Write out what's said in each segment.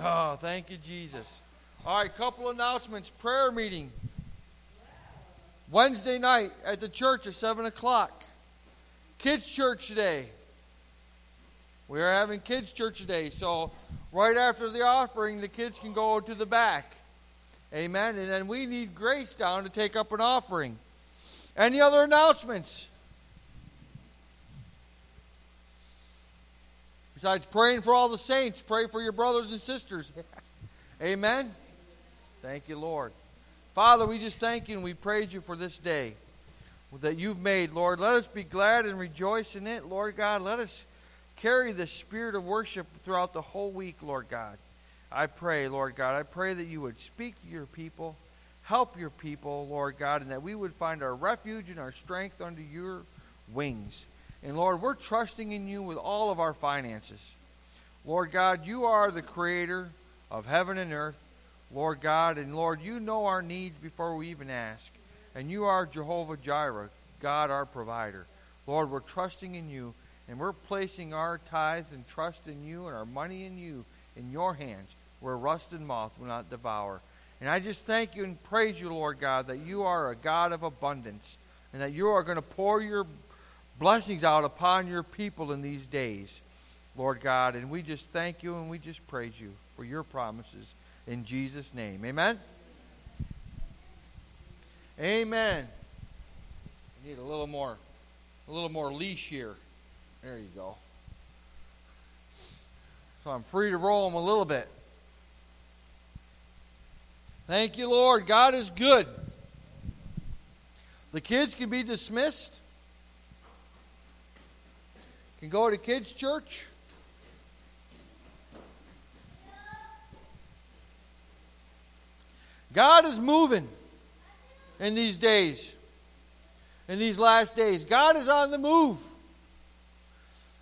Oh, thank you, Jesus. All right, couple announcements. Prayer meeting. Wednesday night at the church at 7 o'clock. Kids church today. We are having kids church today. So right after the offering, the kids can go to the back. Amen. And then we need Grace down to take up an offering. Any other announcements? Besides praying for all the saints, pray for your brothers and sisters. Amen? Thank you, Lord. Father, we just thank you and we praise you for this day that you've made, Lord. Let us be glad and rejoice in it, Lord God. Let us carry the spirit of worship throughout the whole week, Lord God. I pray, Lord God, I pray that you would speak to your people, help your people, Lord God, and that we would find our refuge and our strength under your wings. And Lord, we're trusting in you with all of our finances. Lord God, you are the creator of heaven and earth, Lord God. And Lord, you know our needs before we even ask. And you are Jehovah Jireh, God our provider. Lord, we're trusting in you. And we're placing our tithes and trust in you and our money in you, in your hands, where rust and moth will not devour. And I just thank you and praise you, Lord God, that you are a God of abundance. And that you are going to pour your blessings out upon your people in these days, Lord God. And we just thank you and we just praise you for your promises in Jesus' name. Amen? Amen. I need a little more leash here. There you go. So I'm free to roll them a little bit. Thank you, Lord. God is good. The kids can be dismissed. Can go to kids' church. God is moving in these days, in these last days. God is on the move.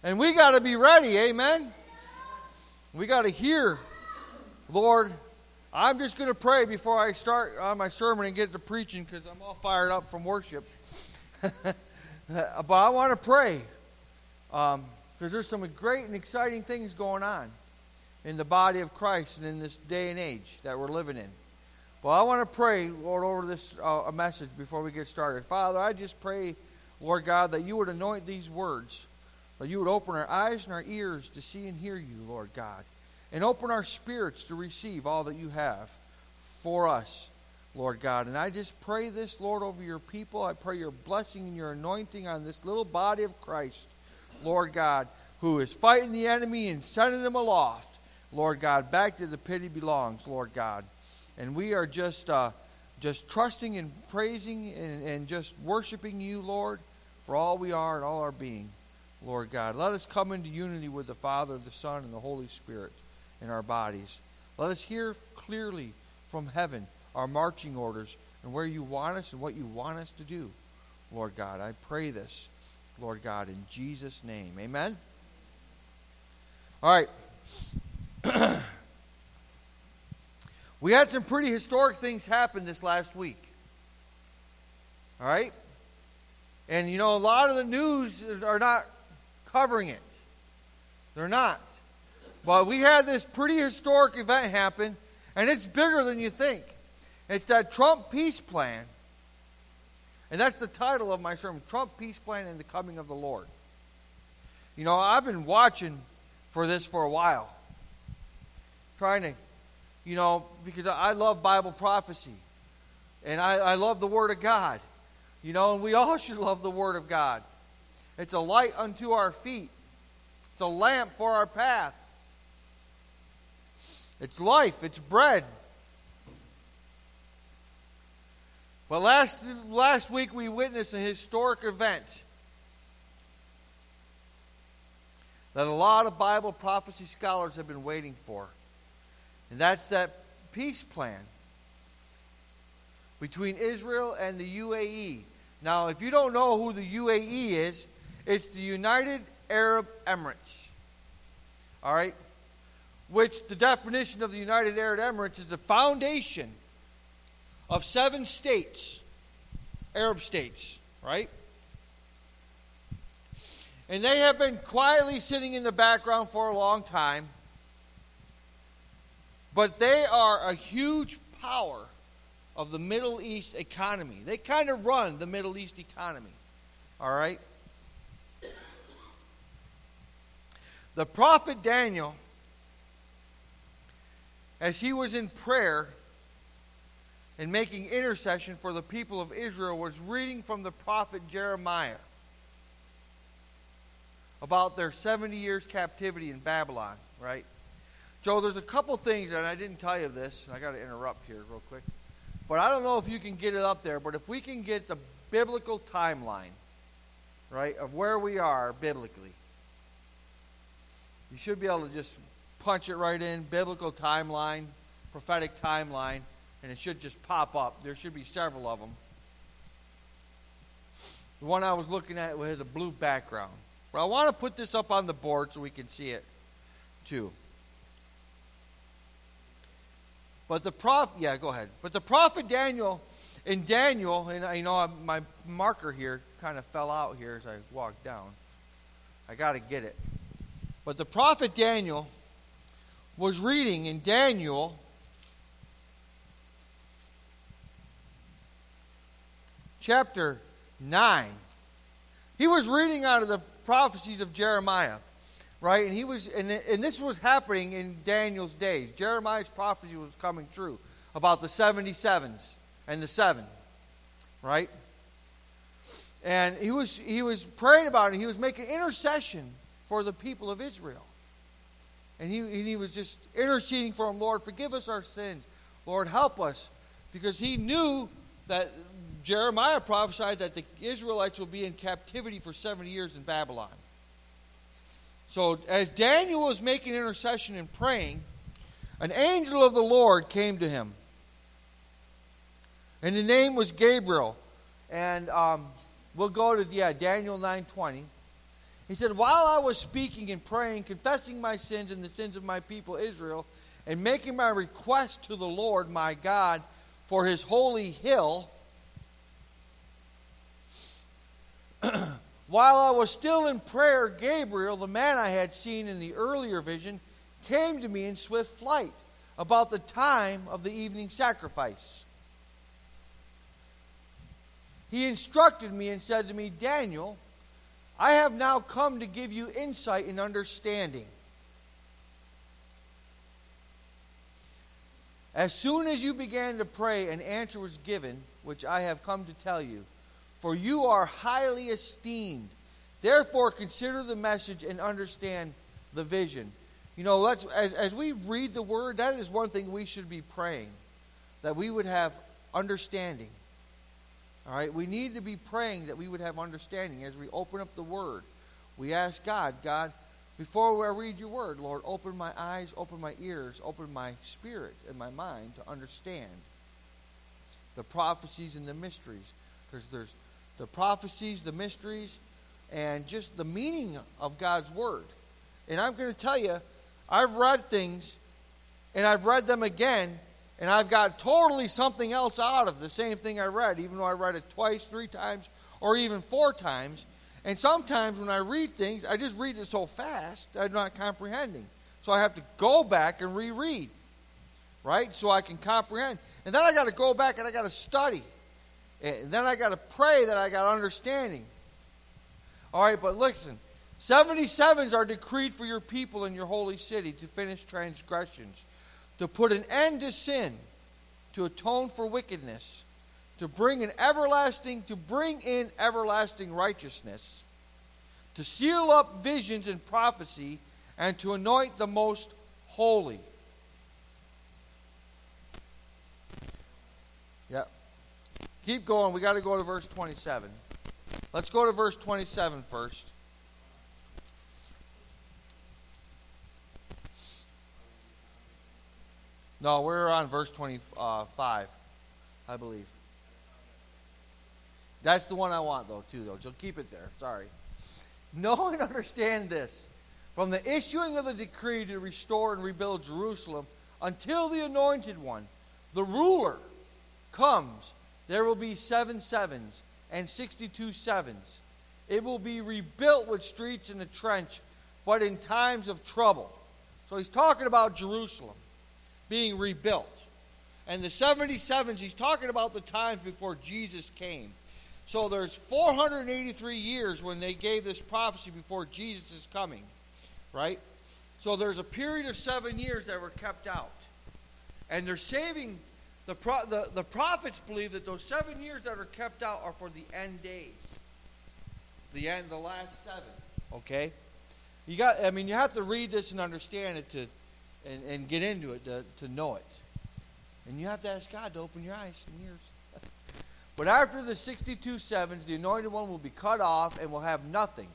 And we got to be ready, amen? We got to hear, Lord, I'm just going to pray before I start my sermon and get to preaching because I'm all fired up from worship. But I want to pray. Because there's some great and exciting things going on in the body of Christ and in this day and age that we're living in. Well, I want to pray, Lord, over this message before we get started. Father, I just pray, Lord God, that you would anoint these words, that you would open our eyes and our ears to see and hear you, Lord God, and open our spirits to receive all that you have for us, Lord God. And I just pray this, Lord, over your people. I pray your blessing and your anointing on this little body of Christ, Lord God, who is fighting the enemy and sending him aloft, Lord God, back to the pit he belongs, Lord God. And we are just trusting and praising and just worshiping you, Lord, for all we are and all our being, Lord God. Let us come into unity with the Father, the Son, and the Holy Spirit in our bodies. Let us hear clearly from heaven our marching orders and where you want us and what you want us to do, Lord God. I pray this, Lord God, in Jesus' name. Amen? All right. We had some pretty historic things happen this last week. All right? And, you know, a lot of the news are not covering it. They're not. But we had this pretty historic event happen, and it's bigger than you think. It's that Trump Peace Plan. And that's the title of my sermon, Trump Peace Plan and the Coming of the Lord. You know, I've been watching for this for a while. Trying to, you know, because I love Bible prophecy. And I love the Word of God. You know, and we all should love the Word of God. It's a light unto our feet. It's a lamp for our path. It's life. It's bread. But last week we witnessed a historic event that a lot of Bible prophecy scholars have been waiting for. And that's that peace plan between Israel and the UAE. Now, if you don't know who the UAE is, it's the United Arab Emirates. All right? Which the definition of the United Arab Emirates is the foundation of 7 states, Arab states, right? And they have been quietly sitting in the background for a long time. But they are a huge power of the Middle East economy. They kind of run the Middle East economy. All right? The prophet Daniel, as he was in prayer and making intercession for the people of Israel, was reading from the prophet Jeremiah about their 70 years captivity in Babylon, right? Joe, there's a couple things, and I didn't tell you this, and I got to interrupt here real quick, but I don't know if you can get it up there, but if we can get the biblical timeline, right, of where we are biblically, you should be able to just punch it right in, biblical timeline, prophetic timeline, and it should just pop up. There should be several of them. The one I was looking at had a blue background. But I want to put this up on the board so we can see it too. But the prophet Daniel, in Daniel, and you know my marker here kind of fell out here as I walked down. I got to get it. But the prophet Daniel was reading in Daniel chapter 9. He was reading out of the prophecies of Jeremiah, right? And he was, and this was happening in Daniel's days. Jeremiah's prophecy was coming true about the 77s and the 7, right? And he was praying about it. He was making intercession for the people of Israel, and he was just interceding for them. Lord, forgive us our sins. Lord, help us, because he knew that Jeremiah prophesied that the Israelites will be in captivity for 70 years in Babylon. So as Daniel was making intercession and praying, an angel of the Lord came to him. And the name was Gabriel. And we'll go to, Daniel 9:20. He said, while I was speaking and praying, confessing my sins and the sins of my people Israel, and making my request to the Lord my God for his holy hill, while I was still in prayer, Gabriel, the man I had seen in the earlier vision, came to me in swift flight about the time of the evening sacrifice. He instructed me and said to me, Daniel, I have now come to give you insight and understanding. As soon as you began to pray, an answer was given, which I have come to tell you. For you are highly esteemed. Therefore, consider the message and understand the vision. You know, let's as we read the word, that is one thing we should be praying, that we would have understanding. All right? We need to be praying that we would have understanding as we open up the word. We ask God, before I read your word, Lord, open my eyes, open my ears, open my spirit and my mind to understand the prophecies and the mysteries. Because there's the prophecies, the mysteries, and just the meaning of God's word. And I'm going to tell you, I've read things, and I've read them again, and I've got totally something else out of the same thing I read, even though I read it twice, 3 times, or even 4 times. And sometimes when I read things, I just read it so fast, I'm not comprehending. So I have to go back and reread, right? So I can comprehend. And then I got to go back and I got to study. And then I got to pray that I got understanding. All right, but listen. 77s are decreed for your people in your holy city to finish transgressions, to put an end to sin, to atone for wickedness, to bring in everlasting righteousness, to seal up visions and prophecy, and to anoint the most holy. Yep. Keep going. We got to go to verse 27. Let's go to verse 27 first. No, we're on verse 25, I believe. That's the one I want, though. So keep it there. Sorry. Know and understand this. From the issuing of the decree to restore and rebuild Jerusalem until the anointed one, the ruler, comes, there will be 7 sevens and 62 sevens. It will be rebuilt with streets and a trench, but in times of trouble. So he's talking about Jerusalem being rebuilt. And the 77s, he's talking about the times before Jesus came. So there's 483 years when they gave this prophecy before Jesus is coming, right? So there's a period of 7 years that were kept out. And they're saving, the prophets believe that those 7 years that are kept out are for the end days. The last seven, okay? You have to read this and understand it and get into it to know it. And you have to ask God to open your eyes and ears. But after the 62 sevens, the anointed one will be cut off and will have nothing.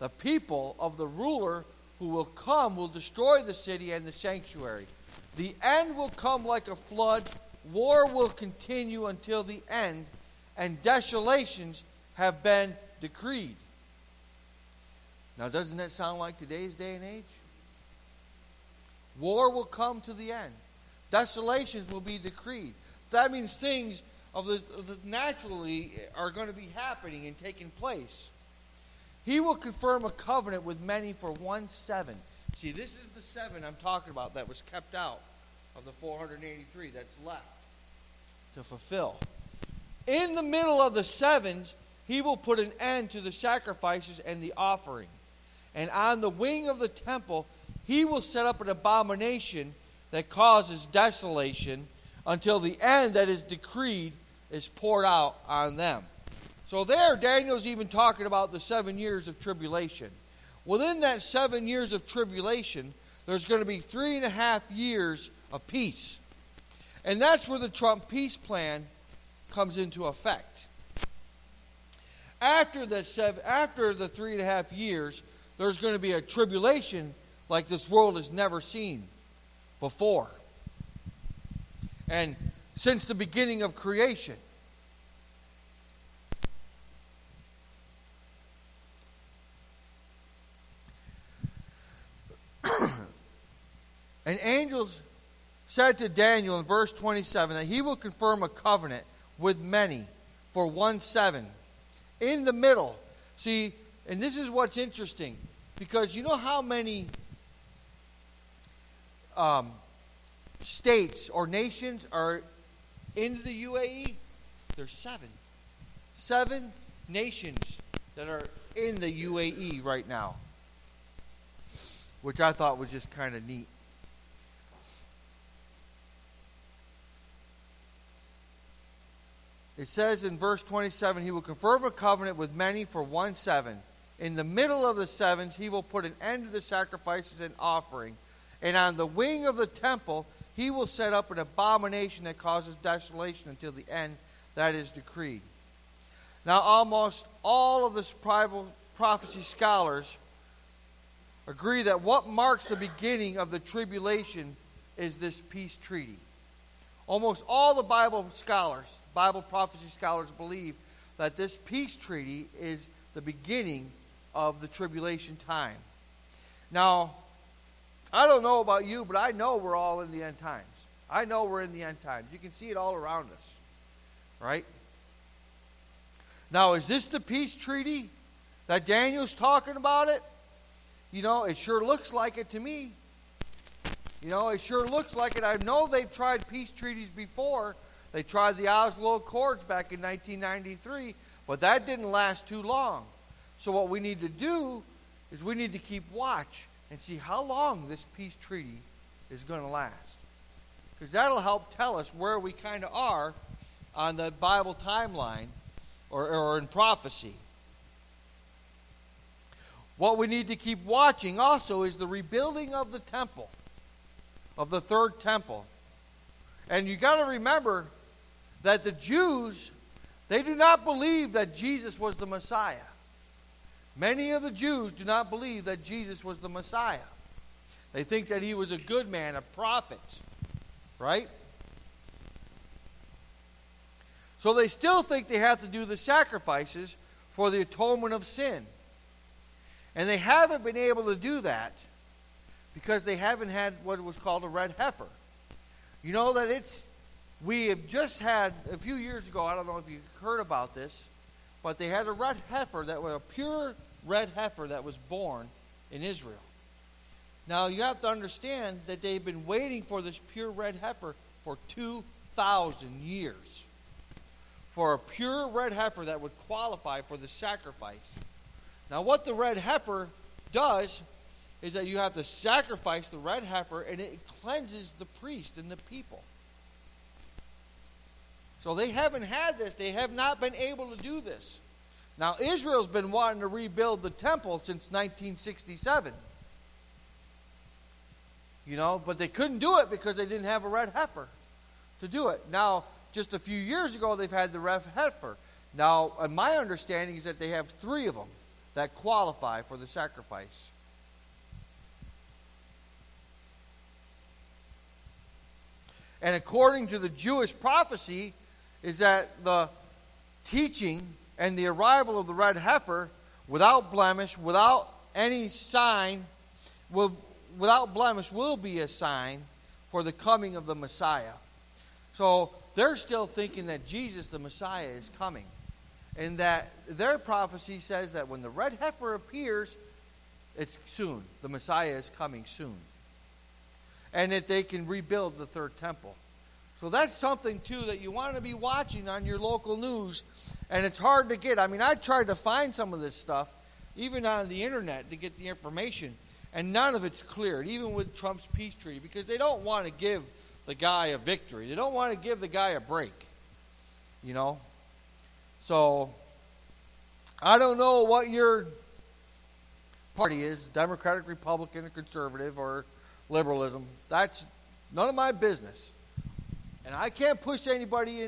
The people of the ruler who will come will destroy the city and the sanctuary. The end will come like a flood. War will continue until the end, and desolations have been decreed. Now, doesn't that sound like today's day and age? War will come to the end. Desolations will be decreed. That means things that naturally are going to be happening and taking place. He will confirm a covenant with many for 1/7. See, this is the 7 I'm talking about that was kept out of the 483 that's left to fulfill. In the middle of the 7s, he will put an end to the sacrifices and the offering. And on the wing of the temple, he will set up an abomination that causes desolation until the end that is decreed is poured out on them. So there, Daniel's even talking about the 7 years of tribulation. Within that 7 years of tribulation, there's going to be 3.5 years of peace. And that's where the Trump Peace Plan comes into effect. After the 3.5 years, there's going to be a tribulation like this world has never seen before. And since the beginning of creation. An angel said to Daniel in verse 27 that he will confirm a covenant with many for 1/7. In the middle, see, and this is what's interesting, because you know how many states or nations are in the UAE? There's 7. 7 nations that are in the UAE right now, which I thought was just kind of neat. It says in verse 27, he will confirm a covenant with many for 1/7. In the middle of the 7s, he will put an end to the sacrifices and offering. And on the wing of the temple, he will set up an abomination that causes desolation until the end that is decreed. Now, almost all of the prophecy scholars agree that what marks the beginning of the tribulation is this peace treaty. Almost all the Bible prophecy scholars believe that this peace treaty is the beginning of the tribulation time. Now, I don't know about you, but I know we're all in the end times. I know we're in the end times. You can see it all around us, right? Now, is this the peace treaty that Daniel's talking about it? You know, it sure looks like it to me. You know, it sure looks like it. I know they've tried peace treaties before. They tried the Oslo Accords back in 1993, but that didn't last too long. So what we need to do is we need to keep watch and see how long this peace treaty is going to last. Because that'll help tell us where we kind of are on the Bible timeline or in prophecy. What we need to keep watching also is the rebuilding of the temple, of the third temple. And you got to remember that the Jews, they do not believe that Jesus was the Messiah. Many of the Jews do not believe that Jesus was the Messiah. They think that he was a good man, a prophet, right? So they still think they have to do the sacrifices for the atonement of sin. And they haven't been able to do that because they haven't had what was called a red heifer. You know that we have just had, a few years ago, I don't know if you heard about this, But they had a red heifer that was a pure red heifer that was born in Israel. Now, you have to understand that they've been waiting for this pure red heifer for 2,000 years. For a pure red heifer that would qualify for the sacrifice. Now, what the red heifer does is that you have to sacrifice the red heifer, and it cleanses the priest and the people. So they haven't had this. They have not been able to do this. Now, Israel's been wanting to rebuild the temple since 1967. You know, but they couldn't do it because they didn't have a red heifer to do it. Now, just a few years ago, they've had the red heifer. Now, my understanding is that they have three of them that qualify for the sacrifice. And according to the Jewish prophecy, is that the teaching and the arrival of the red heifer, without blemish, without any sign, will be a sign for the coming of the Messiah. So they're still thinking that Jesus, the Messiah, is coming. And that their prophecy says that when the red heifer appears, it's soon. The Messiah is coming soon. And that they can rebuild the third temple. So that's something, too, that you want to be watching on your local news. And it's hard to get. I mean, I tried to find some of this stuff, even on the internet, to get the information. And none of it's cleared, even with Trump's peace treaty, because they don't want to give the guy a victory. They don't want to give the guy a break, you know. So I don't know what your party is, Democratic, Republican, or conservative, or liberalism. That's none of my business. And I can't push anybody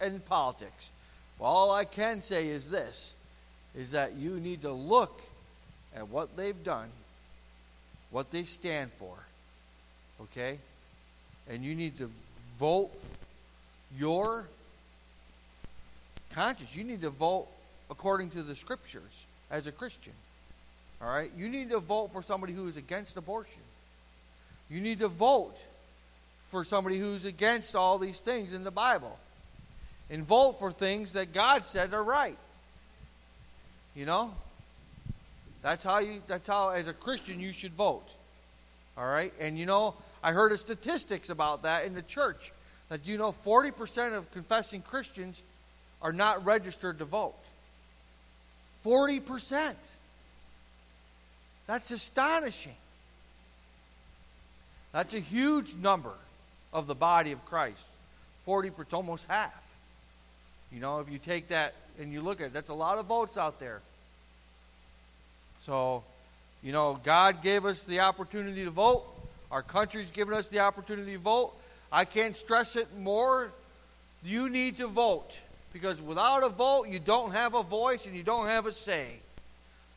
in politics. Well, all I can say is this, is that you need to look at what they've done, what they stand for, okay? And you need to vote your conscience. You need to vote according to the scriptures as a Christian, all right? You need to vote for somebody who is against abortion. You need to vote for somebody who's against all these things in the Bible. And vote for things that God said are right. You know? That's how as a Christian you should vote. All right? And you know, I heard of statistics about that in the church. That 40% of confessing Christians are not registered to vote. 40%. That's astonishing. That's a huge number of the body of Christ. 40%, almost half. You know, if you take that and you look at it, that's a lot of votes out there. So, you know, God gave us the opportunity to vote. Our country's given us the opportunity to vote. I can't stress it more. You need to vote. Because without a vote, you don't have a voice and you don't have a say.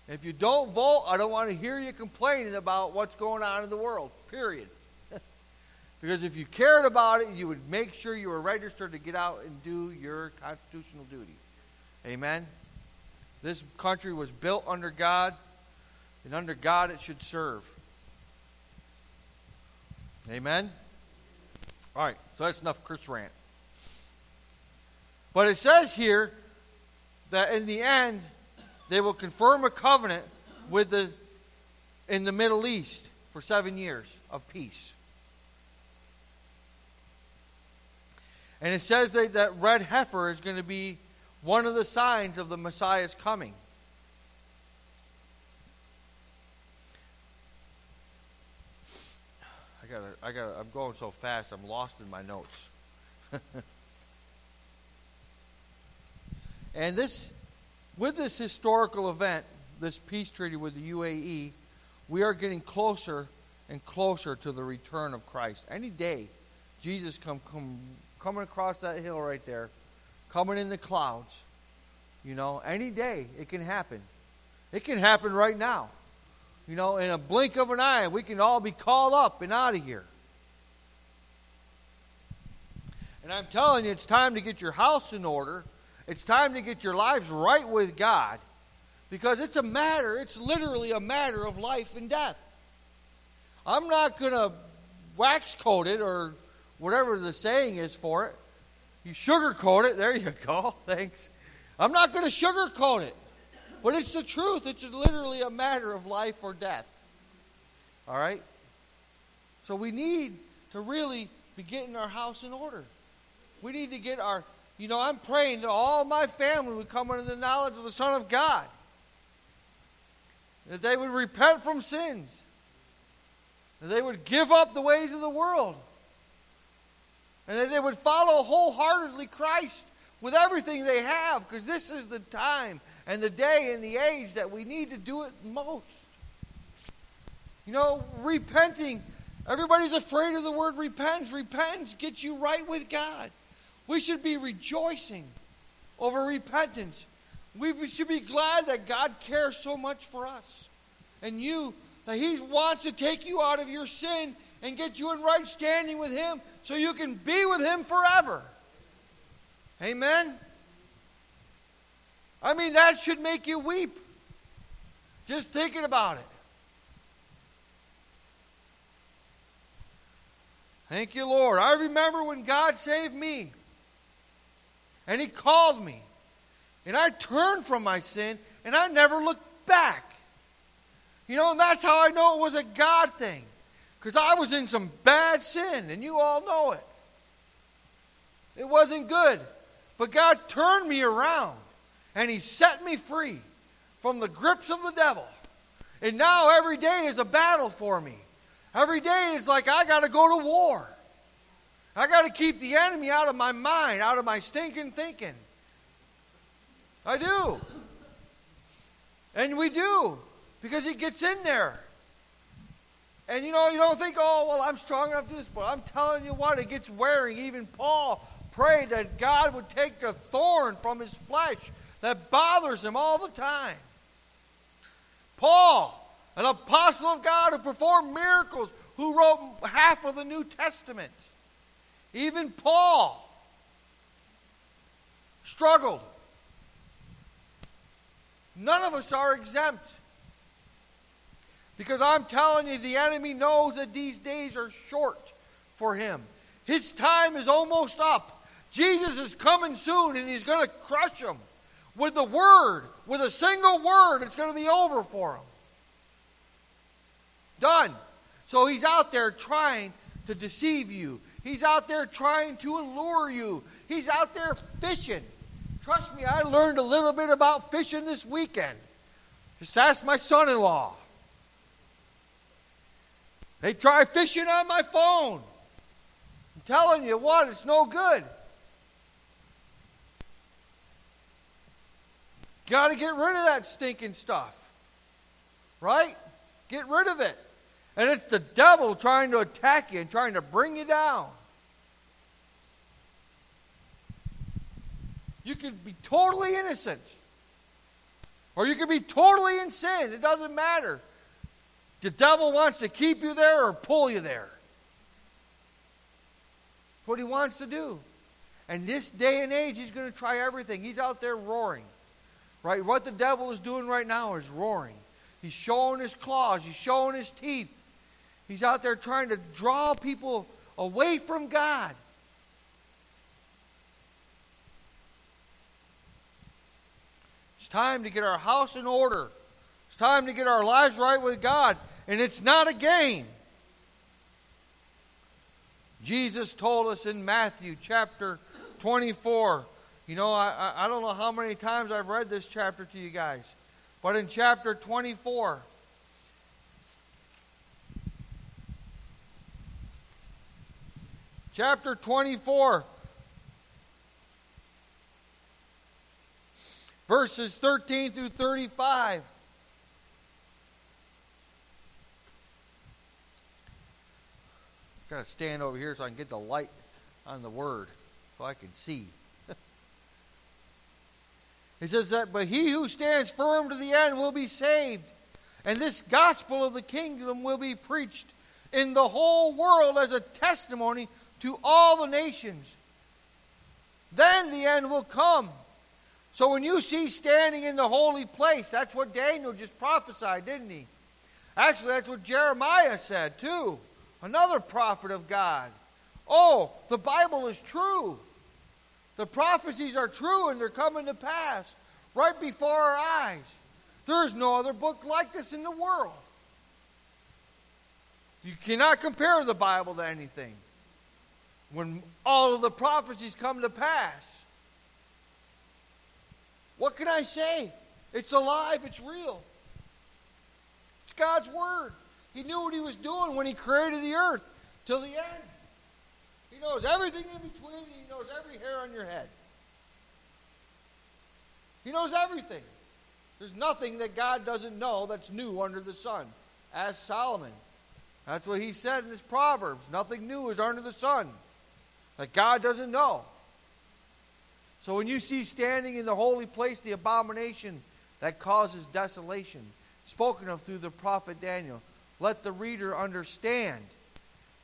And if you don't vote, I don't want to hear you complaining about what's going on in the world, period. Because if you cared about it, you would make sure you were registered to get out and do your constitutional duty. Amen? This country was built under God, and under God it should serve. Amen? All right, so that's enough Chris rant. But it says here that in the end, they will confirm a covenant in the Middle East for 7 years of peace. And it says that red heifer is going to be one of the signs of the Messiah's coming. I'm going so fast, I'm lost in my notes. And with this historical event, this peace treaty with the UAE, we are getting closer and closer to the return of Christ. Any day, Jesus coming across that hill right there, coming in the clouds. You know, any day it can happen. It can happen right now. You know, in a blink of an eye, we can all be called up and out of here. And I'm telling you, it's time to get your house in order. It's time to get your lives right with God. Because it's literally a matter of life and death. I'm not going to wax coat it or whatever the saying is for it. You sugarcoat it. There you go. Thanks. I'm not going to sugarcoat it. But it's the truth. It's literally a matter of life or death. All right? So we need to really be getting our house in order. We need to get our... You know, I'm praying that all my family would come under the knowledge of the Son of God. That they would repent from sins. That they would give up the ways of the world. And that they would follow wholeheartedly Christ with everything they have. Because this is the time and the day and the age that we need to do it most. You know, repenting. Everybody's afraid of the word repents. Repentance gets you right with God. We should be rejoicing over repentance. We should be glad that God cares so much for us and you, that He wants to take you out of your sin and get you in right standing with Him so you can be with Him forever. Amen? I mean, that should make you weep just thinking about it. Thank you, Lord. I remember when God saved me. And He called me. And I turned from my sin. And I never looked back. You know, and that's how I know it was a God thing. Because I was in some bad sin. And you all know it. It wasn't good. But God turned me around. And He set me free from the grips of the devil. And now every day is a battle for me. Every day is like I got to go to war. I got to keep the enemy out of my mind, out of my stinking thinking. I do. And we do. Because he gets in there. And you know, you don't think, oh, well, I'm strong enough to do this. But I'm telling you what, it gets wearing. Even Paul prayed that God would take the thorn from his flesh that bothers him all the time. Paul, an apostle of God who performed miracles, who wrote half of the New Testament. Even Paul struggled. None of us are exempt. Because I'm telling you, the enemy knows that these days are short for him. His time is almost up. Jesus is coming soon and he's going to crush him with the word. With a single word, it's going to be over for him. Done. So he's out there trying to deceive you. He's out there trying to allure you. He's out there fishing. Trust me, I learned a little bit about fishing this weekend. Just ask my son-in-law. They try fishing on my phone. I'm telling you what, it's no good. Got to get rid of that stinking stuff. Right? Get rid of it. And it's the devil trying to attack you and trying to bring you down. You could be totally innocent. Or you could be totally in sin. It doesn't matter. The devil wants to keep you there or pull you there. That's what he wants to do. And this day and age, he's going to try everything. He's out there roaring. Right? What the devil is doing right now is roaring. He's showing his claws. He's showing his teeth. He's out there trying to draw people away from God. It's time to get our house in order. It's time to get our lives right with God. And it's not a game. Jesus told us in Matthew chapter 24. You know, I don't know how many times I've read this chapter to you guys. But in chapter 24, verses 13 through 35, I've got to stand over here so I can get the light on the word so I can see. It says that, but he who stands firm to the end will be saved. And this gospel of the kingdom will be preached in the whole world as a testimony to all the nations. Then the end will come. So when you see standing in the holy place, that's what Daniel just prophesied, didn't he? Actually, that's what Jeremiah said too. Another prophet of God. Oh, the Bible is true. The prophecies are true and they're coming to pass right before our eyes. There is no other book like this in the world. You cannot compare the Bible to anything. When all of the prophecies come to pass, what can I say? It's alive, it's real. It's God's Word. He knew what He was doing when He created the earth till the end. He knows everything in between, and He knows every hair on your head. He knows everything. There's nothing that God doesn't know that's new under the sun. As Solomon. That's what he said in his Proverbs. Nothing new is under the sun that God doesn't know. So when you see standing in the holy place the abomination that causes desolation, spoken of through the prophet Daniel, let the reader understand.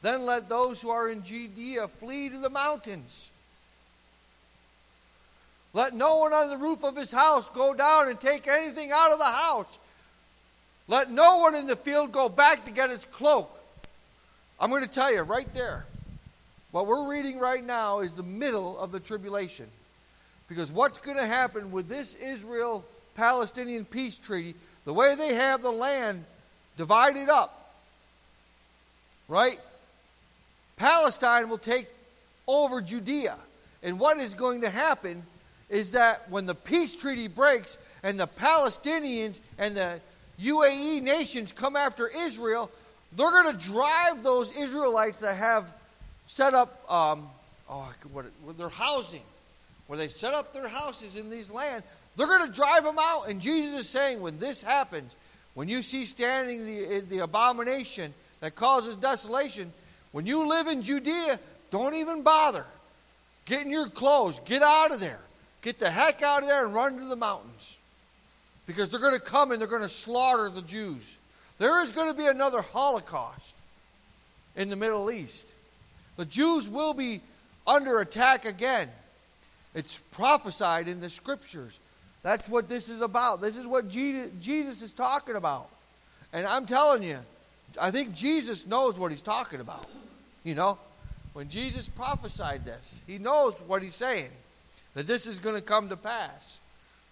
Then let those who are in Judea flee to the mountains. Let no one on the roof of his house go down and take anything out of the house. Let no one in the field go back to get his cloak. I'm going to tell you right there. What we're reading right now is the middle of the tribulation. Because what's going to happen with this Israel-Palestinian peace treaty, the way they have the land divided up, right? Palestine will take over Judea. And what is going to happen is that when the peace treaty breaks and the Palestinians and the UAE nations come after Israel, they're going to drive those Israelites that have set up their housing, where they set up their houses in these land. They're going to drive them out. And Jesus is saying, when this happens, when you see standing the abomination that causes desolation, when you live in Judea, don't even bother. Get in your clothes. Get out of there. Get the heck out of there and run to the mountains. Because they're going to come and they're going to slaughter the Jews. There is going to be another Holocaust in the Middle East. The Jews will be under attack again. It's prophesied in the Scriptures. That's what this is about. This is what Jesus is talking about. And I'm telling you, I think Jesus knows what He's talking about. You know, when Jesus prophesied this, He knows what He's saying. That this is going to come to pass.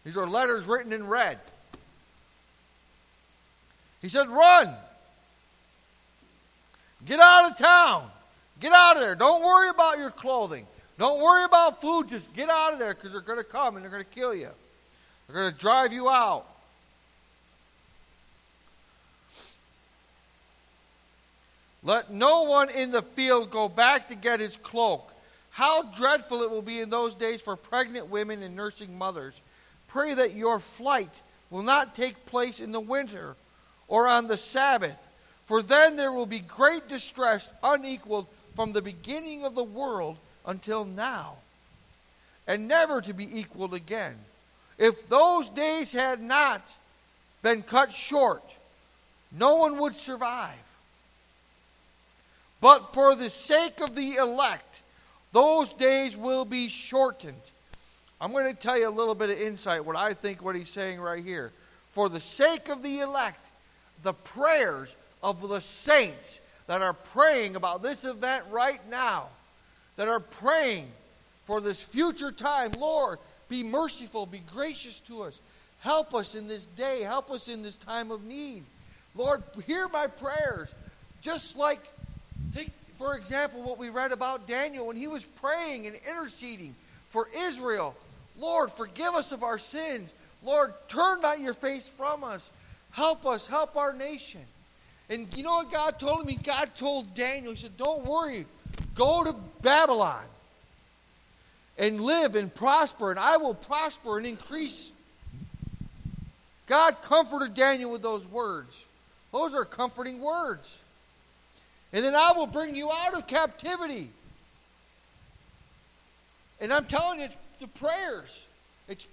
These are letters written in red. He said, run. Get out of town. Get out of there. Don't worry about your clothing. Don't worry about food. Just get out of there, because they're going to come and they're going to kill you. They're going to drive you out. Let no one in the field go back to get his cloak. How dreadful it will be in those days for pregnant women and nursing mothers. Pray that your flight will not take place in the winter or on the Sabbath, for then there will be great distress unequaled from the beginning of the world until now, and never to be equaled again. If those days had not been cut short, no one would survive. But for the sake of the elect, those days will be shortened. I'm going to tell you a little bit of insight, what I think what he's saying right here. For the sake of the elect, the prayers of the saints that are praying about this event right now, that are praying for this future time, Lord, be merciful, be gracious to us. Help us in this day. Help us in this time of need. Lord, hear my prayers. Just like, take, for example, what we read about Daniel when he was praying and interceding for Israel. Lord, forgive us of our sins. Lord, turn not your face from us. Help us. Help our nation. And you know what God told me? God told Daniel, He said, don't worry. Go to Babylon and live and prosper, and I will prosper and increase. God comforted Daniel with those words. Those are comforting words. And then I will bring you out of captivity. And I'm telling you, it's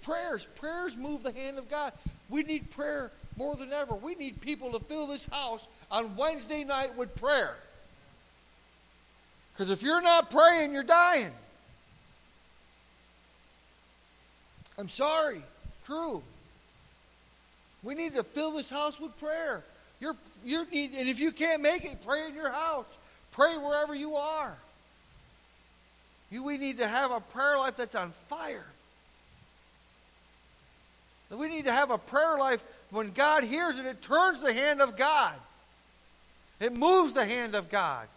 prayers. Prayers move the hand of God. We need prayer more than ever. We need people to fill this house on Wednesday night with prayer. Because if you're not praying, you're dying. I'm sorry. It's true. We need to fill this house with prayer. And if you can't make it, pray in your house. Pray wherever you are. We need to have a prayer life that's on fire. We need to have a prayer life when God hears it, it turns the hand of God. It moves the hand of God.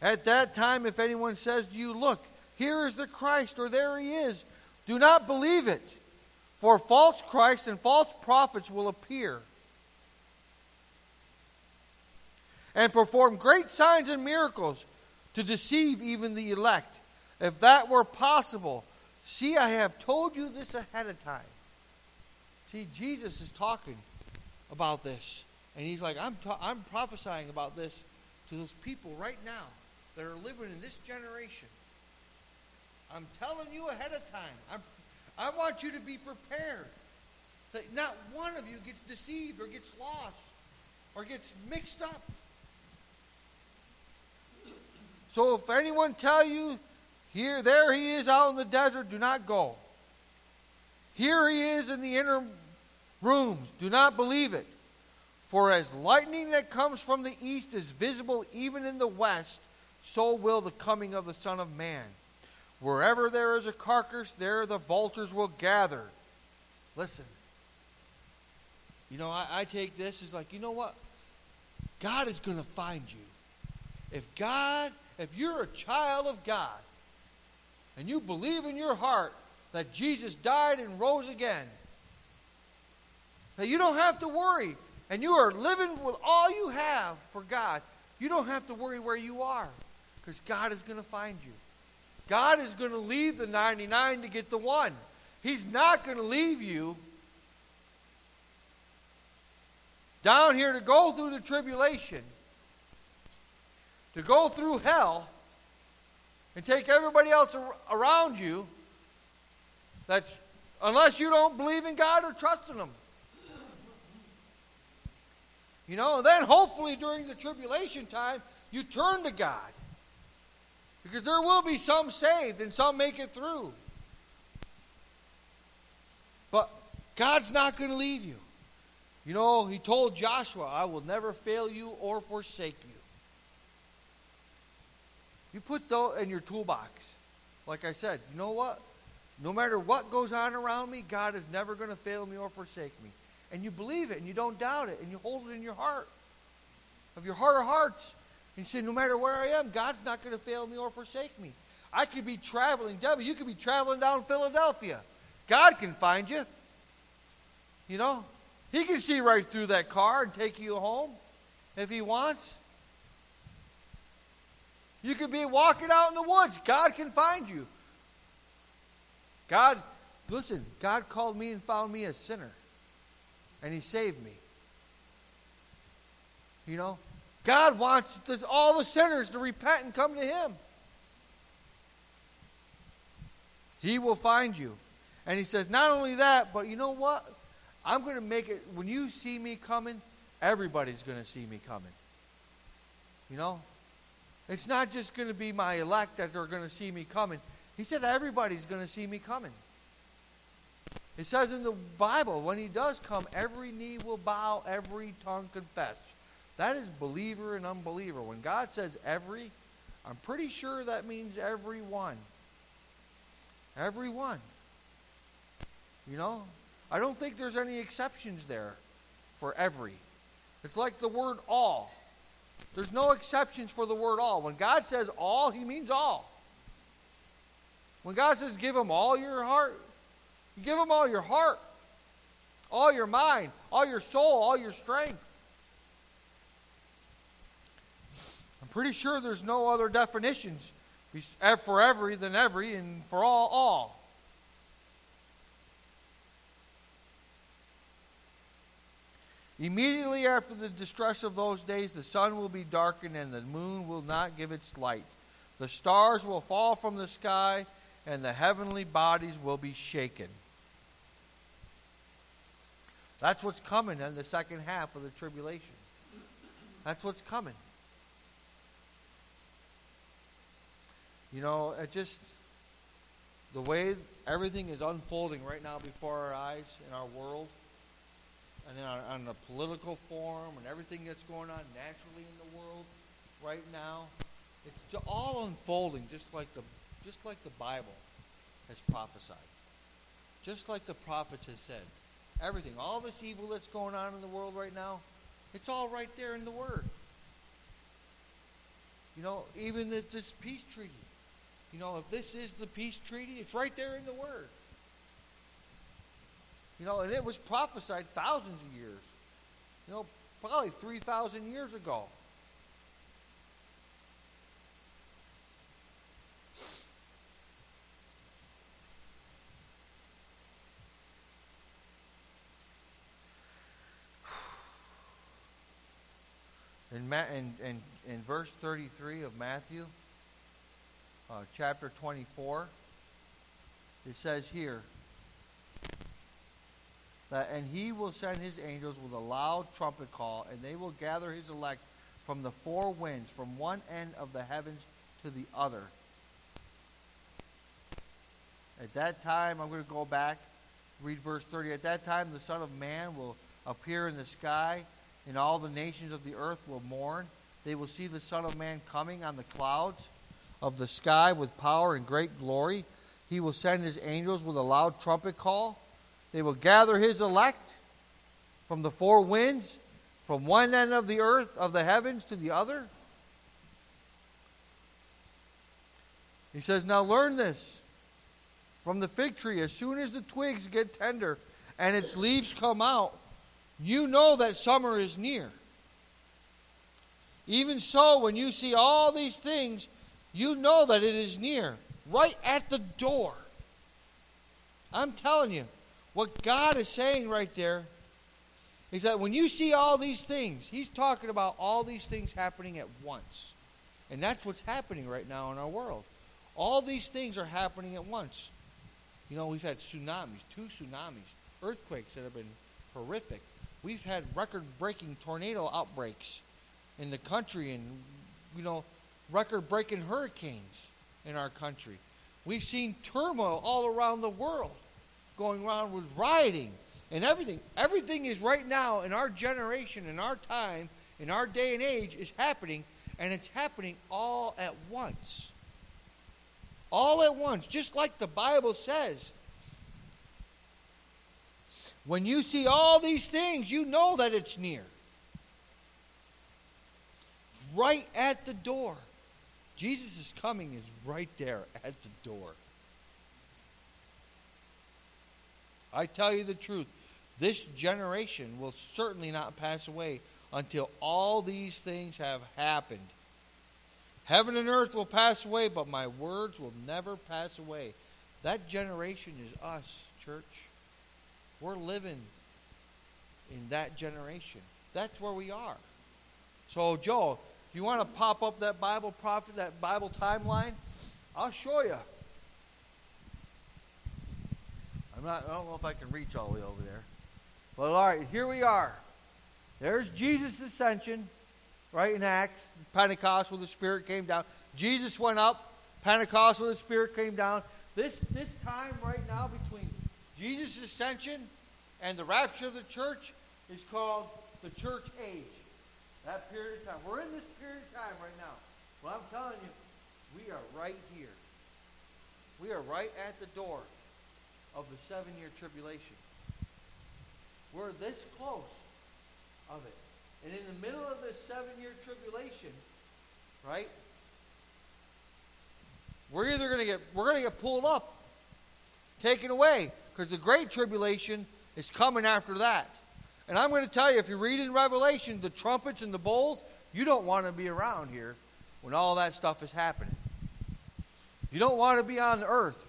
At that time, if anyone says to you, look, here is the Christ, or there he is, do not believe it, for false Christs and false prophets will appear and perform great signs and miracles to deceive even the elect. If that were possible, see, I have told you this ahead of time. See, Jesus is talking about this. And he's like, I'm prophesying about this to those people right now that are living in this generation. I'm telling you ahead of time. I want you to be prepared that not one of you gets deceived or gets lost or gets mixed up. So if anyone tell you, here, there he is out in the desert, do not go. Here he is in the inner rooms, do not believe it. For as lightning that comes from the east is visible even in the west, so will the coming of the Son of Man. Wherever there is a carcass, there the vultures will gather. Listen. You know, I take this as like, you know what? God is going to find you. If you're a child of God, and you believe in your heart that Jesus died and rose again, that you don't have to worry, and you are living with all you have for God, you don't have to worry where you are, because God is going to find you. God is going to leave the 99 to get the one. He's not going to leave you down here to go through the tribulation, to go through hell, and take everybody else around you that's, unless you don't believe in God or trust in Him. You know, and then hopefully during the tribulation time, you turn to God. Because there will be some saved and some make it through. But God's not going to leave you. You know, He told Joshua, I will never fail you or forsake you. You put those in your toolbox. Like I said, you know what? No matter what goes on around me, God is never going to fail me or forsake me. And you believe it, and you don't doubt it, and you hold it in your heart, of your heart of hearts. And you say, no matter where I am, God's not going to fail me or forsake me. I could be traveling, Debbie, you could be traveling down Philadelphia. God can find you. You know? He can see right through that car and take you home if He wants. You could be walking out in the woods. God can find you. God, listen, God called me and found me a sinner. And He saved me. You know, God wants all the sinners to repent and come to Him. He will find you. And He says, not only that, but you know what? I'm going to make it, when you see me coming, everybody's going to see me coming. You know? It's not just going to be my elect that are going to see me coming. He said everybody's going to see me coming. It says in the Bible, when He does come, every knee will bow, every tongue confess. That is believer and unbeliever. When God says every, I'm pretty sure that means everyone. Everyone. You know? I don't think there's any exceptions there for every. It's like the word all. There's no exceptions for the word all. When God says all, He means all. When God says give Him all your heart, you give Him all your heart, all your mind, all your soul, all your strength. I'm pretty sure there's no other definitions for every than every and for all. Immediately after the distress of those days, the sun will be darkened and the moon will not give its light. The stars will fall from the sky and the heavenly bodies will be shaken. That's what's coming in the second half of the tribulation. That's what's coming. You know, it just, the way everything is unfolding right now before our eyes in our world, and on the political forum and everything that's going on naturally in the world right now, It's all unfolding just like the Bible has prophesied. Just like the prophets have said. Everything, all this evil that's going on in the world right now, it's all right there in the Word. You know, even this peace treaty. You know, if this is the peace treaty, it's right there in the Word. You know, and it was prophesied thousands of years. You know, probably 3,000 years ago. In verse 33 of Matthew, chapter 24, it says here, that, and he will send his angels with a loud trumpet call, and they will gather his elect from the four winds, from one end of the heavens to the other. At that time, I'm going to go back, read verse 30. At that time, the Son of Man will appear in the sky, and all the nations of the earth will mourn. They will see the Son of Man coming on the clouds of the sky with power and great glory. He will send his angels with a loud trumpet call. They will gather his elect from the four winds, from one end of the earth, of the heavens, to the other. He says, now learn this from the fig tree. As soon as the twigs get tender and its leaves come out, you know that summer is near. Even so, when you see all these things, you know that it is near, right at the door. I'm telling you, what God is saying right there is that when you see all these things, He's talking about all these things happening at once. And that's what's happening right now in our world. All these things are happening at once. You know, we've had tsunamis, 2 tsunamis, earthquakes that have been horrific. We've had record-breaking tornado outbreaks in the country, and, you know, record-breaking hurricanes in our country. We've seen turmoil all around the world going around with rioting and everything. Everything is right now in our generation, in our time, in our day and age is happening, and it's happening all at once. All at once, just like the Bible says. When you see all these things, you know that it's near. It's right at the door. Jesus' coming is right there at the door. I tell you the truth, this generation will certainly not pass away until all these things have happened. Heaven and earth will pass away, but my words will never pass away. That generation is us, church. We're living in that generation. That's where we are. So, Joe, do you want to pop up that Bible prophet, that Bible timeline? I'll show you. I don't know if I can reach all the way over there. But all right, here we are. There's Jesus' ascension, right in Acts, Pentecost, where the Spirit came down. Jesus went up, Pentecost, where the Spirit came down. This time right now between Jesus' ascension and the rapture of the church is called the church age. That period of time. We're in this period of time right now. Well, I'm telling you, we are right here. We are right at the door of the 7-year tribulation. We're this close of it. And in the middle of this 7-year tribulation, right, we're either going to get, we're going to get pulled up, taken away, because the great tribulation is coming after that. And I'm going to tell you, if you read in Revelation, the trumpets and the bowls, you don't want to be around here when all that stuff is happening. You don't want to be on earth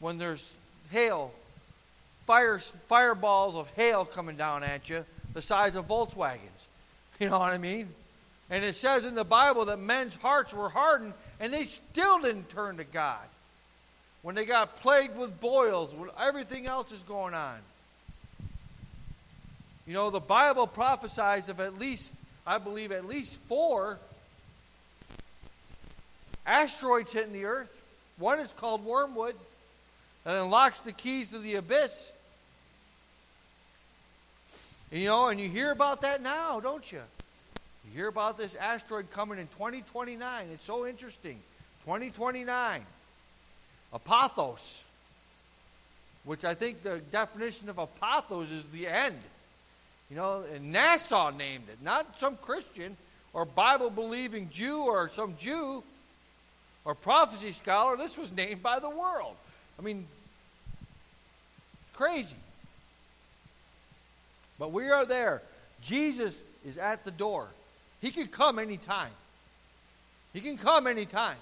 when there's hail, fireballs of hail coming down at you the size of Volkswagens. You know what I mean? And it says in the Bible that men's hearts were hardened, and they still didn't turn to God. When they got plagued with boils, when everything else is going on. You know, the Bible prophesies of at least, I believe, at least 4 asteroids hitting the earth. One is called Wormwood, that unlocks the keys to the abyss. And, you know, and you hear about that now, don't you? You hear about this asteroid coming in 2029. It's so interesting. 2029. Apothos, which I think the definition of Apothos is the end. You know, and NASA named it, not some Christian or Bible-believing Jew or some Jew or prophecy scholar. This was named by the world. I mean, crazy. But we are there. Jesus is at the door. He can come anytime. He can come anytime.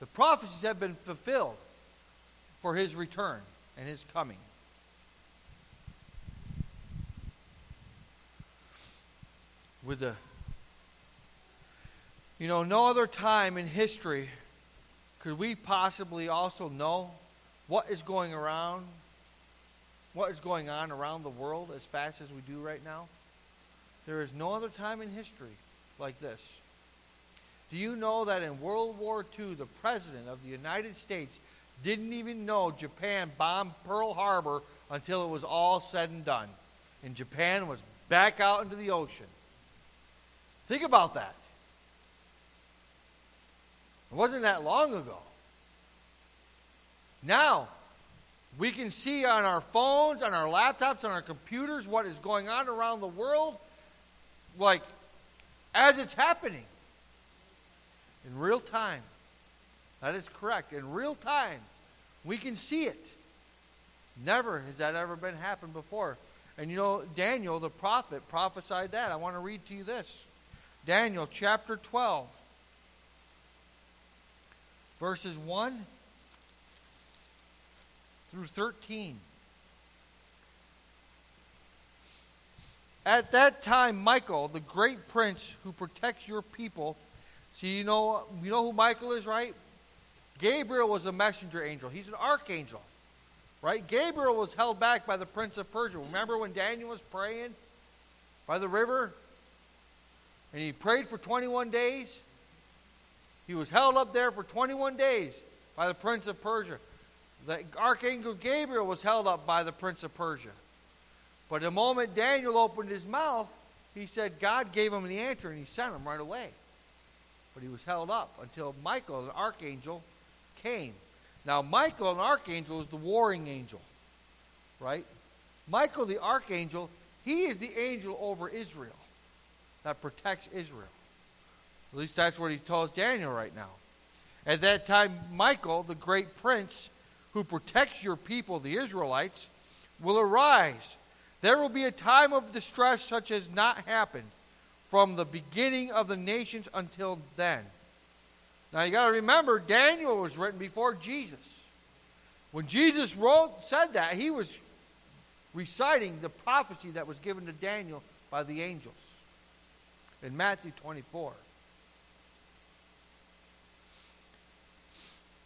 The prophecies have been fulfilled for his return and his coming. With the, you know, no other time in history could we possibly also know what is going around, what is going on around the world as fast as we do right now. There is no other time in history like this. Do you know that in World War II, the President of the United States didn't even know Japan bombed Pearl Harbor until it was all said and done? And Japan was back out into the ocean. Think about that. It wasn't that long ago. Now, we can see on our phones, on our laptops, on our computers what is going on around the world, like, as it's happening. In real time. That is correct. In real time, we can see it. Never has that ever been happened before. And you know, Daniel the prophet prophesied that. I want to read to you this. Daniel chapter 12, verses 1 through 13. At that time, Michael, the great prince who protects your people. See, you know who Michael is, right? Gabriel was a messenger angel. He's an archangel, right? Gabriel was held back by the prince of Persia. Remember when Daniel was praying by the river? And he prayed for 21 days. He was held up there for 21 days by the prince of Persia. The archangel Gabriel was held up by the prince of Persia. But the moment Daniel opened his mouth, he said God gave him the answer and he sent him right away. But he was held up until Michael, an archangel, came. Now, Michael, an archangel, is the warring angel, right? Michael, the archangel, he is the angel over Israel that protects Israel. At least that's what he tells Daniel right now. At that time, Michael, the great prince who protects your people, the Israelites, will arise. There will be a time of distress such as not happened from the beginning of the nations until then. Now you got to remember, Daniel was written before Jesus. When Jesus said that, he was reciting the prophecy that was given to Daniel by the angels in Matthew 24.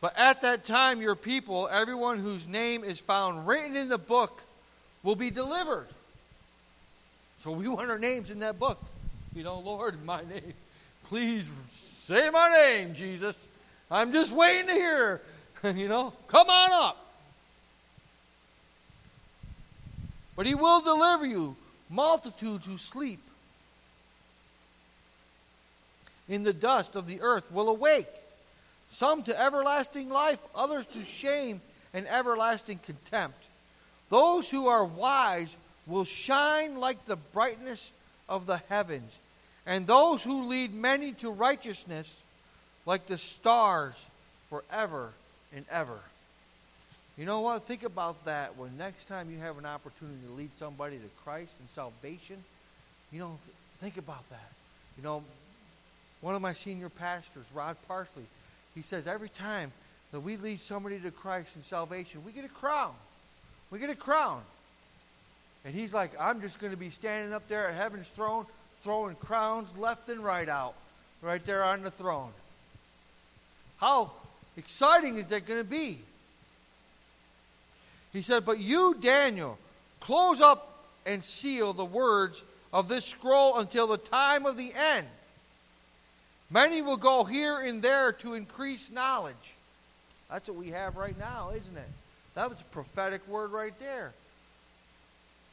But at that time, your people, everyone whose name is found written in the book, will be delivered. So we want our names in that book. You know, Lord, my name, please say my name, Jesus. I'm just waiting to hear. You know, come on up. But he will deliver you, multitudes who sleep in the dust of the earth will awake, some to everlasting life, others to shame and everlasting contempt. Those who are wise will shine like the brightness of the heavens. And those who lead many to righteousness like the stars forever and ever. You know what? Think about that when next time you have an opportunity to lead somebody to Christ and salvation. You know, think about that. You know, one of my senior pastors, Rod Parsley, he says every time that we lead somebody to Christ and salvation, we get a crown. We get a crown. And he's like, I'm just going to be standing up there at heaven's throne, throwing crowns left and right out, right there on the throne. How exciting is that going to be? He said, but you, Daniel, close up and seal the words of this scroll until the time of the end. Many will go here and there to increase knowledge. That's what we have right now, isn't it? That was a prophetic word right there.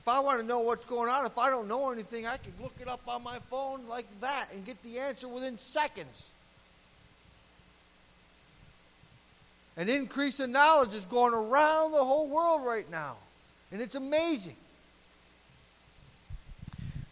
If I want to know what's going on, if I don't know anything, I can look it up on my phone like that and get the answer within seconds. An increase in knowledge is going around the whole world right now, and it's amazing.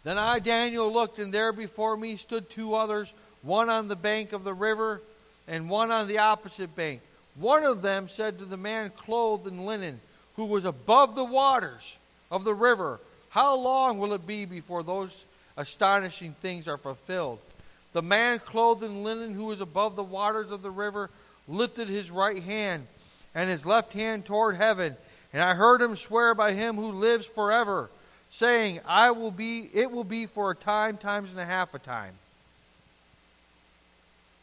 Then I, Daniel, looked, and there before me stood two others, one on the bank of the river and one on the opposite bank. One of them said to the man clothed in linen, who was above the waters of the river, "How long will it be before those astonishing things are fulfilled?" The man clothed in linen, who was above the waters of the river, lifted his right hand and his left hand toward heaven, and I heard him swear by him who lives forever, saying, it will be for a time, times and a half a time,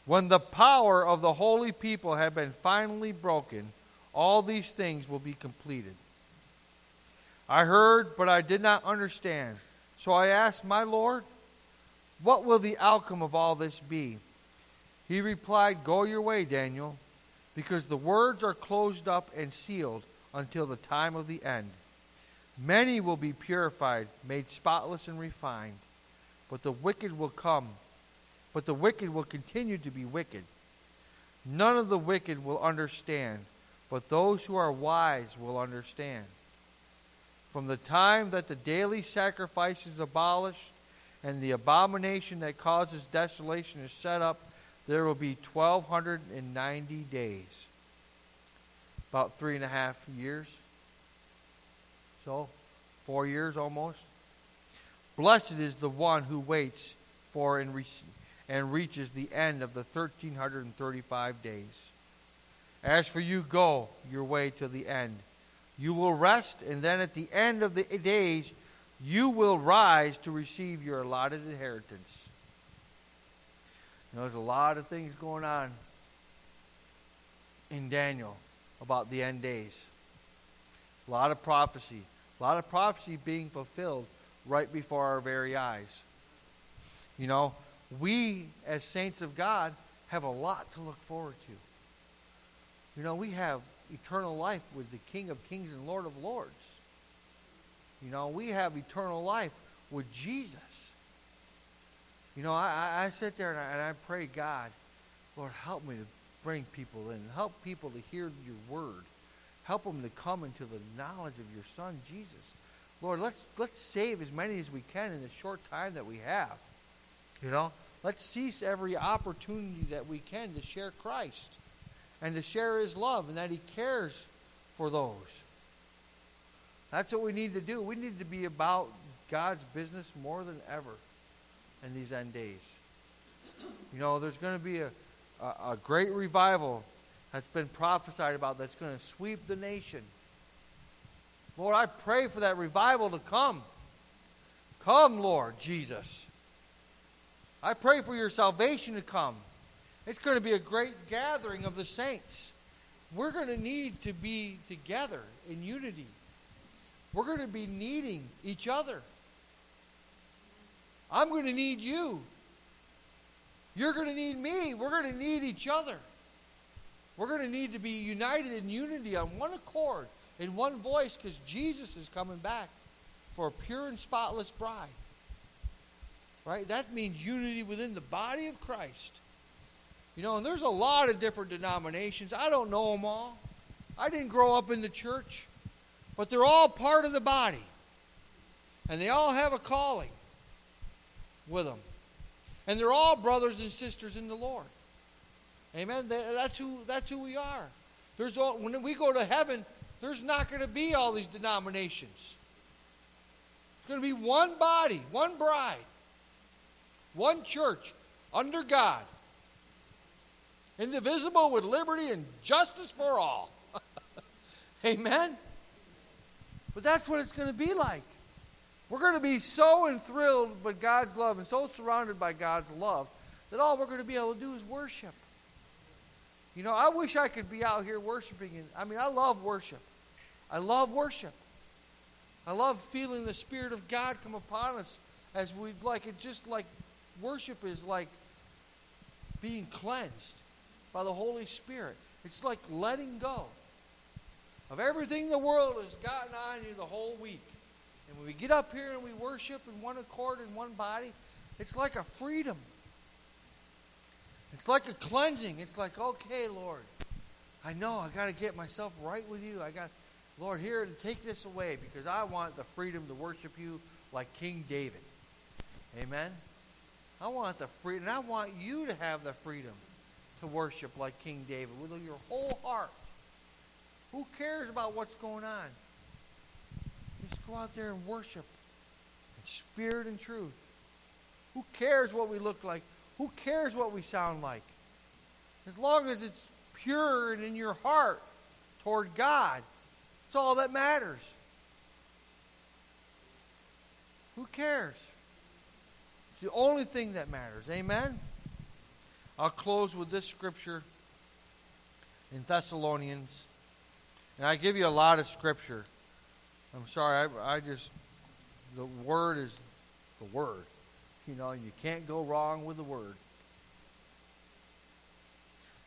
when the power of the holy people have been finally broken, all these things will be completed. I heard, but I did not understand. So I asked my Lord, what will the outcome of all this be? He replied, go your way, Daniel, because the words are closed up and sealed until the time of the end. Many will be purified, made spotless and refined, but the wicked will continue to be wicked. None of the wicked will understand, but those who are wise will understand. From the time that the daily sacrifice is abolished and the abomination that causes desolation is set up, there will be 1,290 days, about 3.5 years, so 4 years almost. Blessed is the one who waits for and reaches the end of the 1,335 days. As for you, go your way to the end. You will rest, and then at the end of the days, you will rise to receive your allotted inheritance. You know, there's a lot of things going on in Daniel about the end days. A lot of prophecy. A lot of prophecy being fulfilled right before our very eyes. You know, we as saints of God have a lot to look forward to. You know, we have eternal life with the King of Kings and Lord of Lords. You know, we have eternal life with Jesus. You know, I sit there and I pray, God, Lord, help me to bring people in. Help people to hear your word. Help them to come into the knowledge of your Son, Jesus. Lord, let's save as many as we can in the short time that we have. You know, let's seize every opportunity that we can to share Christ and to share his love, and that he cares for those. That's what we need to do. We need to be about God's business more than ever in these end days. You know, there's going to be a great revival that's been prophesied about that's going to sweep the nation. Lord, I pray for that revival to come. Come, Lord Jesus. I pray for your salvation to come. It's going to be a great gathering of the saints. We're going to need to be together in unity. We're going to be needing each other. I'm going to need you. You're going to need me. We're going to need each other. We're going to need to be united in unity on one accord, in one voice, because Jesus is coming back for a pure and spotless bride. Right? That means unity within the body of Christ. You know, and there's a lot of different denominations. I don't know them all. I didn't grow up in the church. But they're all part of the body. And they all have a calling with them. And they're all brothers and sisters in the Lord. Amen? That's who we are. When we go to heaven, there's not going to be all these denominations. There's going to be one body, one bride, one church under God, indivisible with liberty and justice for all. Amen? But that's what it's going to be like. We're going to be so enthralled by God's love and so surrounded by God's love that all we're going to be able to do is worship. You know, I wish I could be out here worshiping. I mean, I love worship. I love worship. I love feeling the Spirit of God come upon us as we'd like it. Just like worship is like being cleansed by the Holy Spirit. It's like letting go of everything the world has gotten on you the whole week. And when we get up here and we worship in one accord, in one body, it's like a freedom. It's like a cleansing. It's like, okay, Lord, I know I got to get myself right with you. I got, Lord, here to take this away because I want the freedom to worship you like King David. Amen? I want the freedom. And I want you to have the freedom to worship like King David with your whole heart. Who cares about what's going on? Just go out there and worship in spirit and truth. Who cares what we look like? Who cares what we sound like? As long as it's pure and in your heart toward God, it's all that matters. Who cares? It's the only thing that matters. Amen? I'll close with this scripture in Thessalonians. And I give you a lot of scripture. I'm sorry, I just, the word is the word. You know, and you can't go wrong with the word.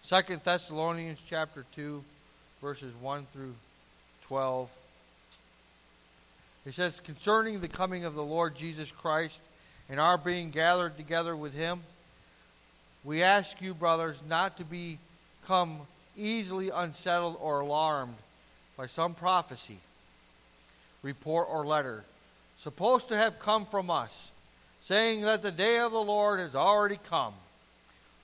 2 Thessalonians chapter 2, verses 1 through 12. It says, concerning the coming of the Lord Jesus Christ and our being gathered together with him, we ask you, brothers, not to become easily unsettled or alarmed by some prophecy, report, or letter, supposed to have come from us, saying that the day of the Lord has already come.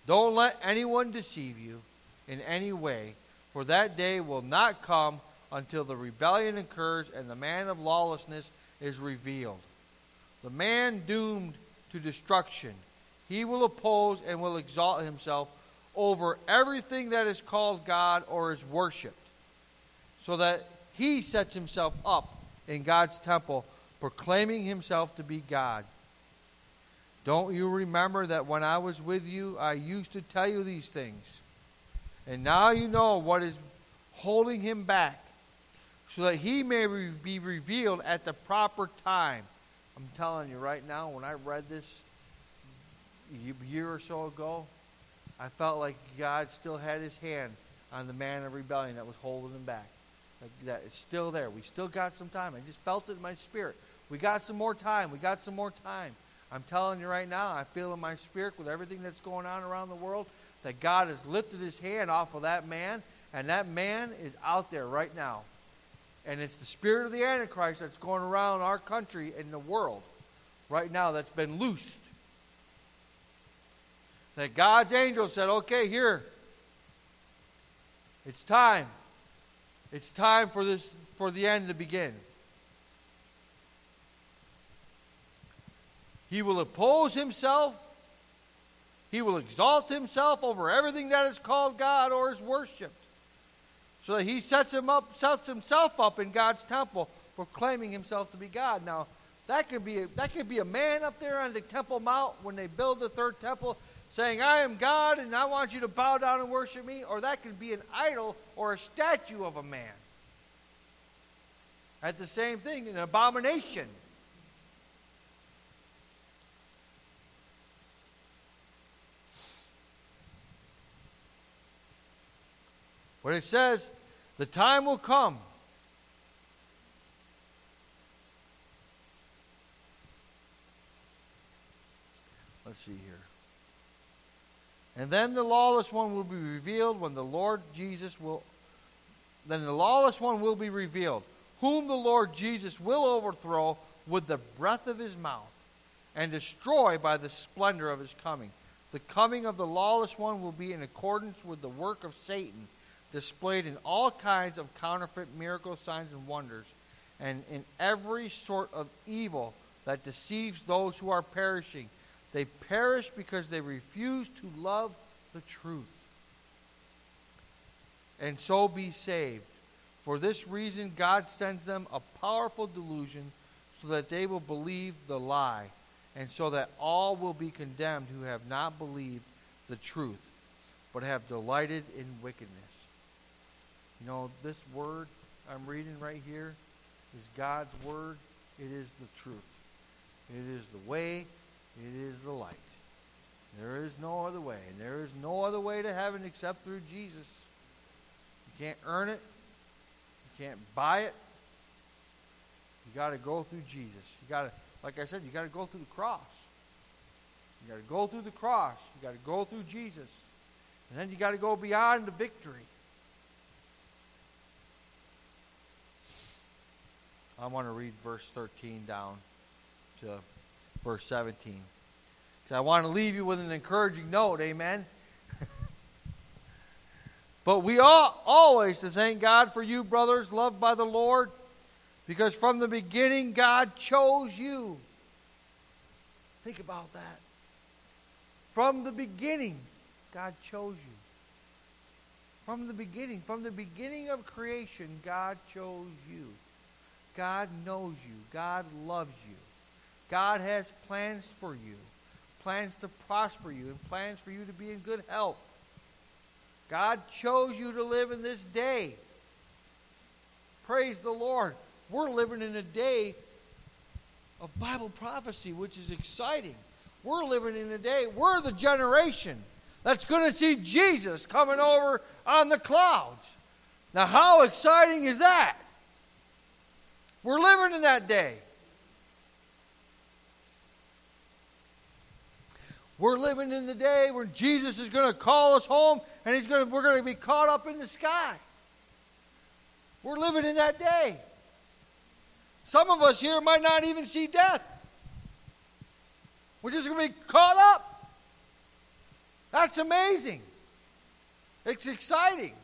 Don't let anyone deceive you in any way, for that day will not come until the rebellion occurs and the man of lawlessness is revealed. The man doomed to destruction. He will oppose and will exalt himself over everything that is called God or is worshipped, so that he sets himself up in God's temple, proclaiming himself to be God. Don't you remember that when I was with you, I used to tell you these things? And now you know what is holding him back, so that he may be revealed at the proper time. I'm telling you right now, when I read this a year or so ago, I felt like God still had his hand on the man of rebellion that was holding him back. That it's still there. We still got some time. I just felt it in my spirit. We got some more time. We got some more time. I'm telling you right now, I feel in my spirit with everything that's going on around the world that God has lifted his hand off of that man, and that man is out there right now. And it's the spirit of the Antichrist that's going around our country and the world right now that's been loosed. That God's angel said, okay, here, it's time. It's time for this, for the end to begin. He will oppose himself. He will exalt himself over everything that is called God or is worshipped, so that he sets himself up in God's temple, proclaiming himself to be God. Now, that could be a man up there on the Temple Mount when they build the third temple, saying, "I am God, and I want you to bow down and worship me." Or that could be an idol or a statue of a man. At the same thing, an abomination. But it says, the time will come. Let's see here. And then the lawless one will be revealed then the lawless one will be revealed, whom the Lord Jesus will overthrow with the breath of his mouth and destroy by the splendor of his coming. The coming of the lawless one will be in accordance with the work of Satan, displayed in all kinds of counterfeit miracles, signs, and wonders, and in every sort of evil that deceives those who are perishing. They perish because they refuse to love the truth, and so be saved. For this reason, God sends them a powerful delusion, so that they will believe the lie, and so that all will be condemned who have not believed the truth, but have delighted in wickedness. You know, this word I'm reading right here is God's word. It is the truth. It is the way. It is the light. There is no other way. And there is no other way to heaven except through Jesus. You can't earn it. You can't buy it. You got to go through Jesus. You got to, like I said, you got to go through the cross. You got to go through the cross. You got to go through Jesus. And then you got to go beyond the victory. I want to read verse 13 down to verse 17. Because I want to leave you with an encouraging note, amen? But we ought always to thank God for you, brothers, loved by the Lord, because from the beginning God chose you. Think about that. From the beginning, God chose you. From the beginning of creation, God chose you. God knows you. God loves you. God has plans for you, plans to prosper you, and plans for you to be in good health. God chose you to live in this day. Praise the Lord. We're living in a day of Bible prophecy, which is exciting. We're living in a day, we're the generation that's going to see Jesus coming over on the clouds. Now, how exciting is that? We're living in that day. We're living in the day where Jesus is going to call us home, and we're going to be caught up in the sky. We're living in that day. Some of us here might not even see death. We're just going to be caught up. That's amazing. It's exciting.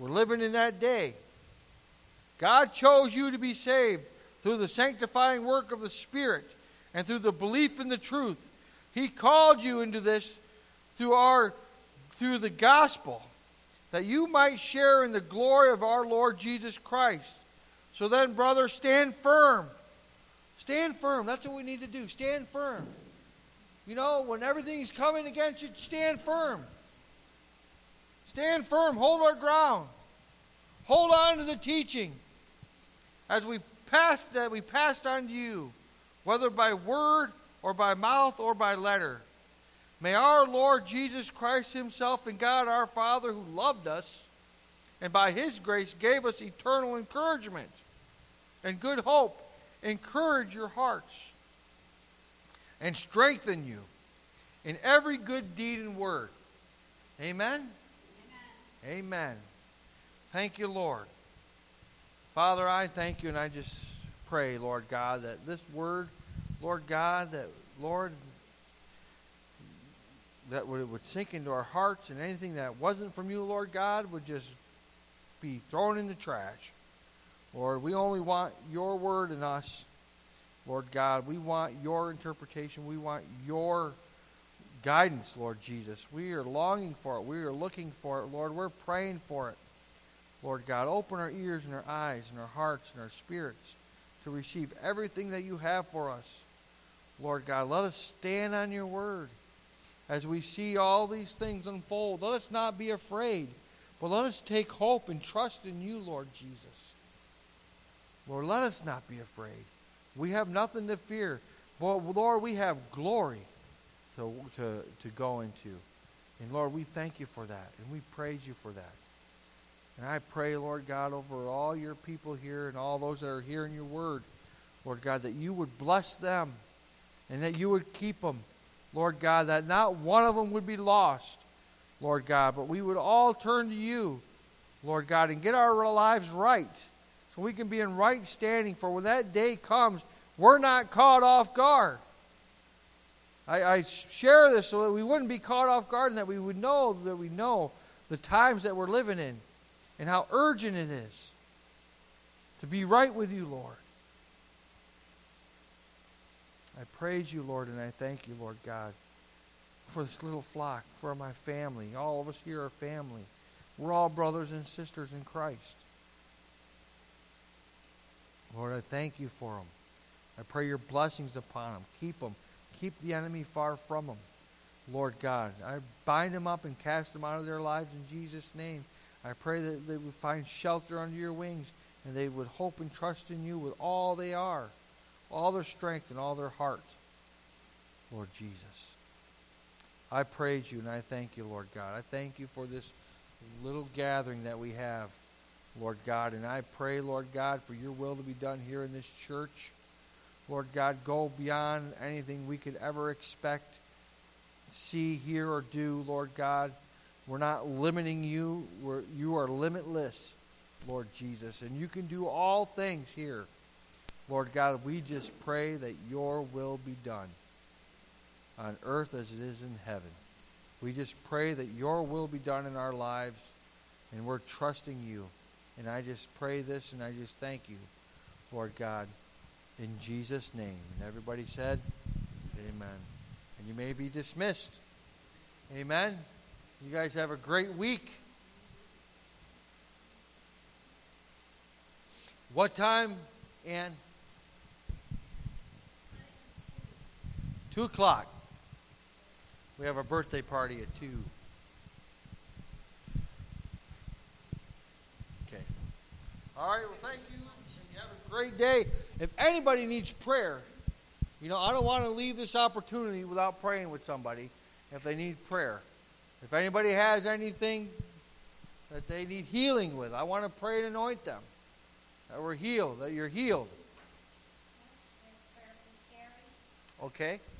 We're living in that day. God chose you to be saved through the sanctifying work of the Spirit and through the belief in the truth. He called you into this through the gospel, that you might share in the glory of our Lord Jesus Christ. So then, brothers, stand firm. Stand firm. That's what we need to do. Stand firm. You know, when everything's coming against you, stand firm. Stand firm. Hold our ground. Hold on to the teaching that we passed on to you, whether by word or by mouth or by letter. May our Lord Jesus Christ himself and God our Father, who loved us and by his grace gave us eternal encouragement and good hope, encourage your hearts and strengthen you in every good deed and word. Amen? Amen. Thank you, Lord. Father, I thank you, and I just pray, Lord God, that this word, Lord God, that it would sink into our hearts, and anything that wasn't from you, Lord God, would just be thrown in the trash. Lord, we only want your word in us, Lord God. We want your interpretation. We want your guidance, Lord Jesus. We are longing for it. We are looking for it, Lord. We're praying for it, Lord God. Open our ears and our eyes and our hearts and our spirits to receive everything that you have for us, Lord God. Let us stand on your word as we see all these things unfold. Let us not be afraid, but let us take hope and trust in you, Lord Jesus. Lord, let us not be afraid. We have nothing to fear, but Lord, we have glory to go into. And Lord, we thank you for that, and we praise you for that. And I pray, Lord God, over all your people here and all those that are hearing your word, Lord God, that you would bless them and that you would keep them, Lord God, that not one of them would be lost, Lord God, but we would all turn to you, Lord God, and get our lives right so we can be in right standing, for when that day comes, we're not caught off guard. I share this so that we wouldn't be caught off guard, and that we would know that we know the times that we're living in and how urgent it is to be right with you, Lord. I praise you, Lord, and I thank you, Lord God, for this little flock, for my family. All of us here are family. We're all brothers and sisters in Christ. Lord, I thank you for them. I pray your blessings upon them. Keep them. Keep the enemy far from them, Lord God. I bind them up and cast them out of their lives in Jesus' name. I pray that they would find shelter under your wings, and they would hope and trust in you with all they are, all their strength and all their heart, Lord Jesus. I praise you and I thank you, Lord God. I thank you for this little gathering that we have, Lord God. And I pray, Lord God, for your will to be done here in this church. Lord God, go beyond anything we could ever expect, see, hear, or do, Lord God. We're not limiting you. You are limitless, Lord Jesus. And you can do all things here. Lord God, we just pray that your will be done on earth as it is in heaven. We just pray that your will be done in our lives, and we're trusting you. And I just pray this, and I just thank you, Lord God, in Jesus' name. And everybody said, amen. And you may be dismissed. Amen. You guys have a great week. What time, Ann? 2:00. We have a birthday party at 2:00. Okay. All right, well, thank you. You have a great day. If anybody needs prayer, I don't want to leave this opportunity without praying with somebody if they need prayer. If anybody has anything that they need healing with, I want to pray and anoint them. That we're healed, that you're healed. Okay.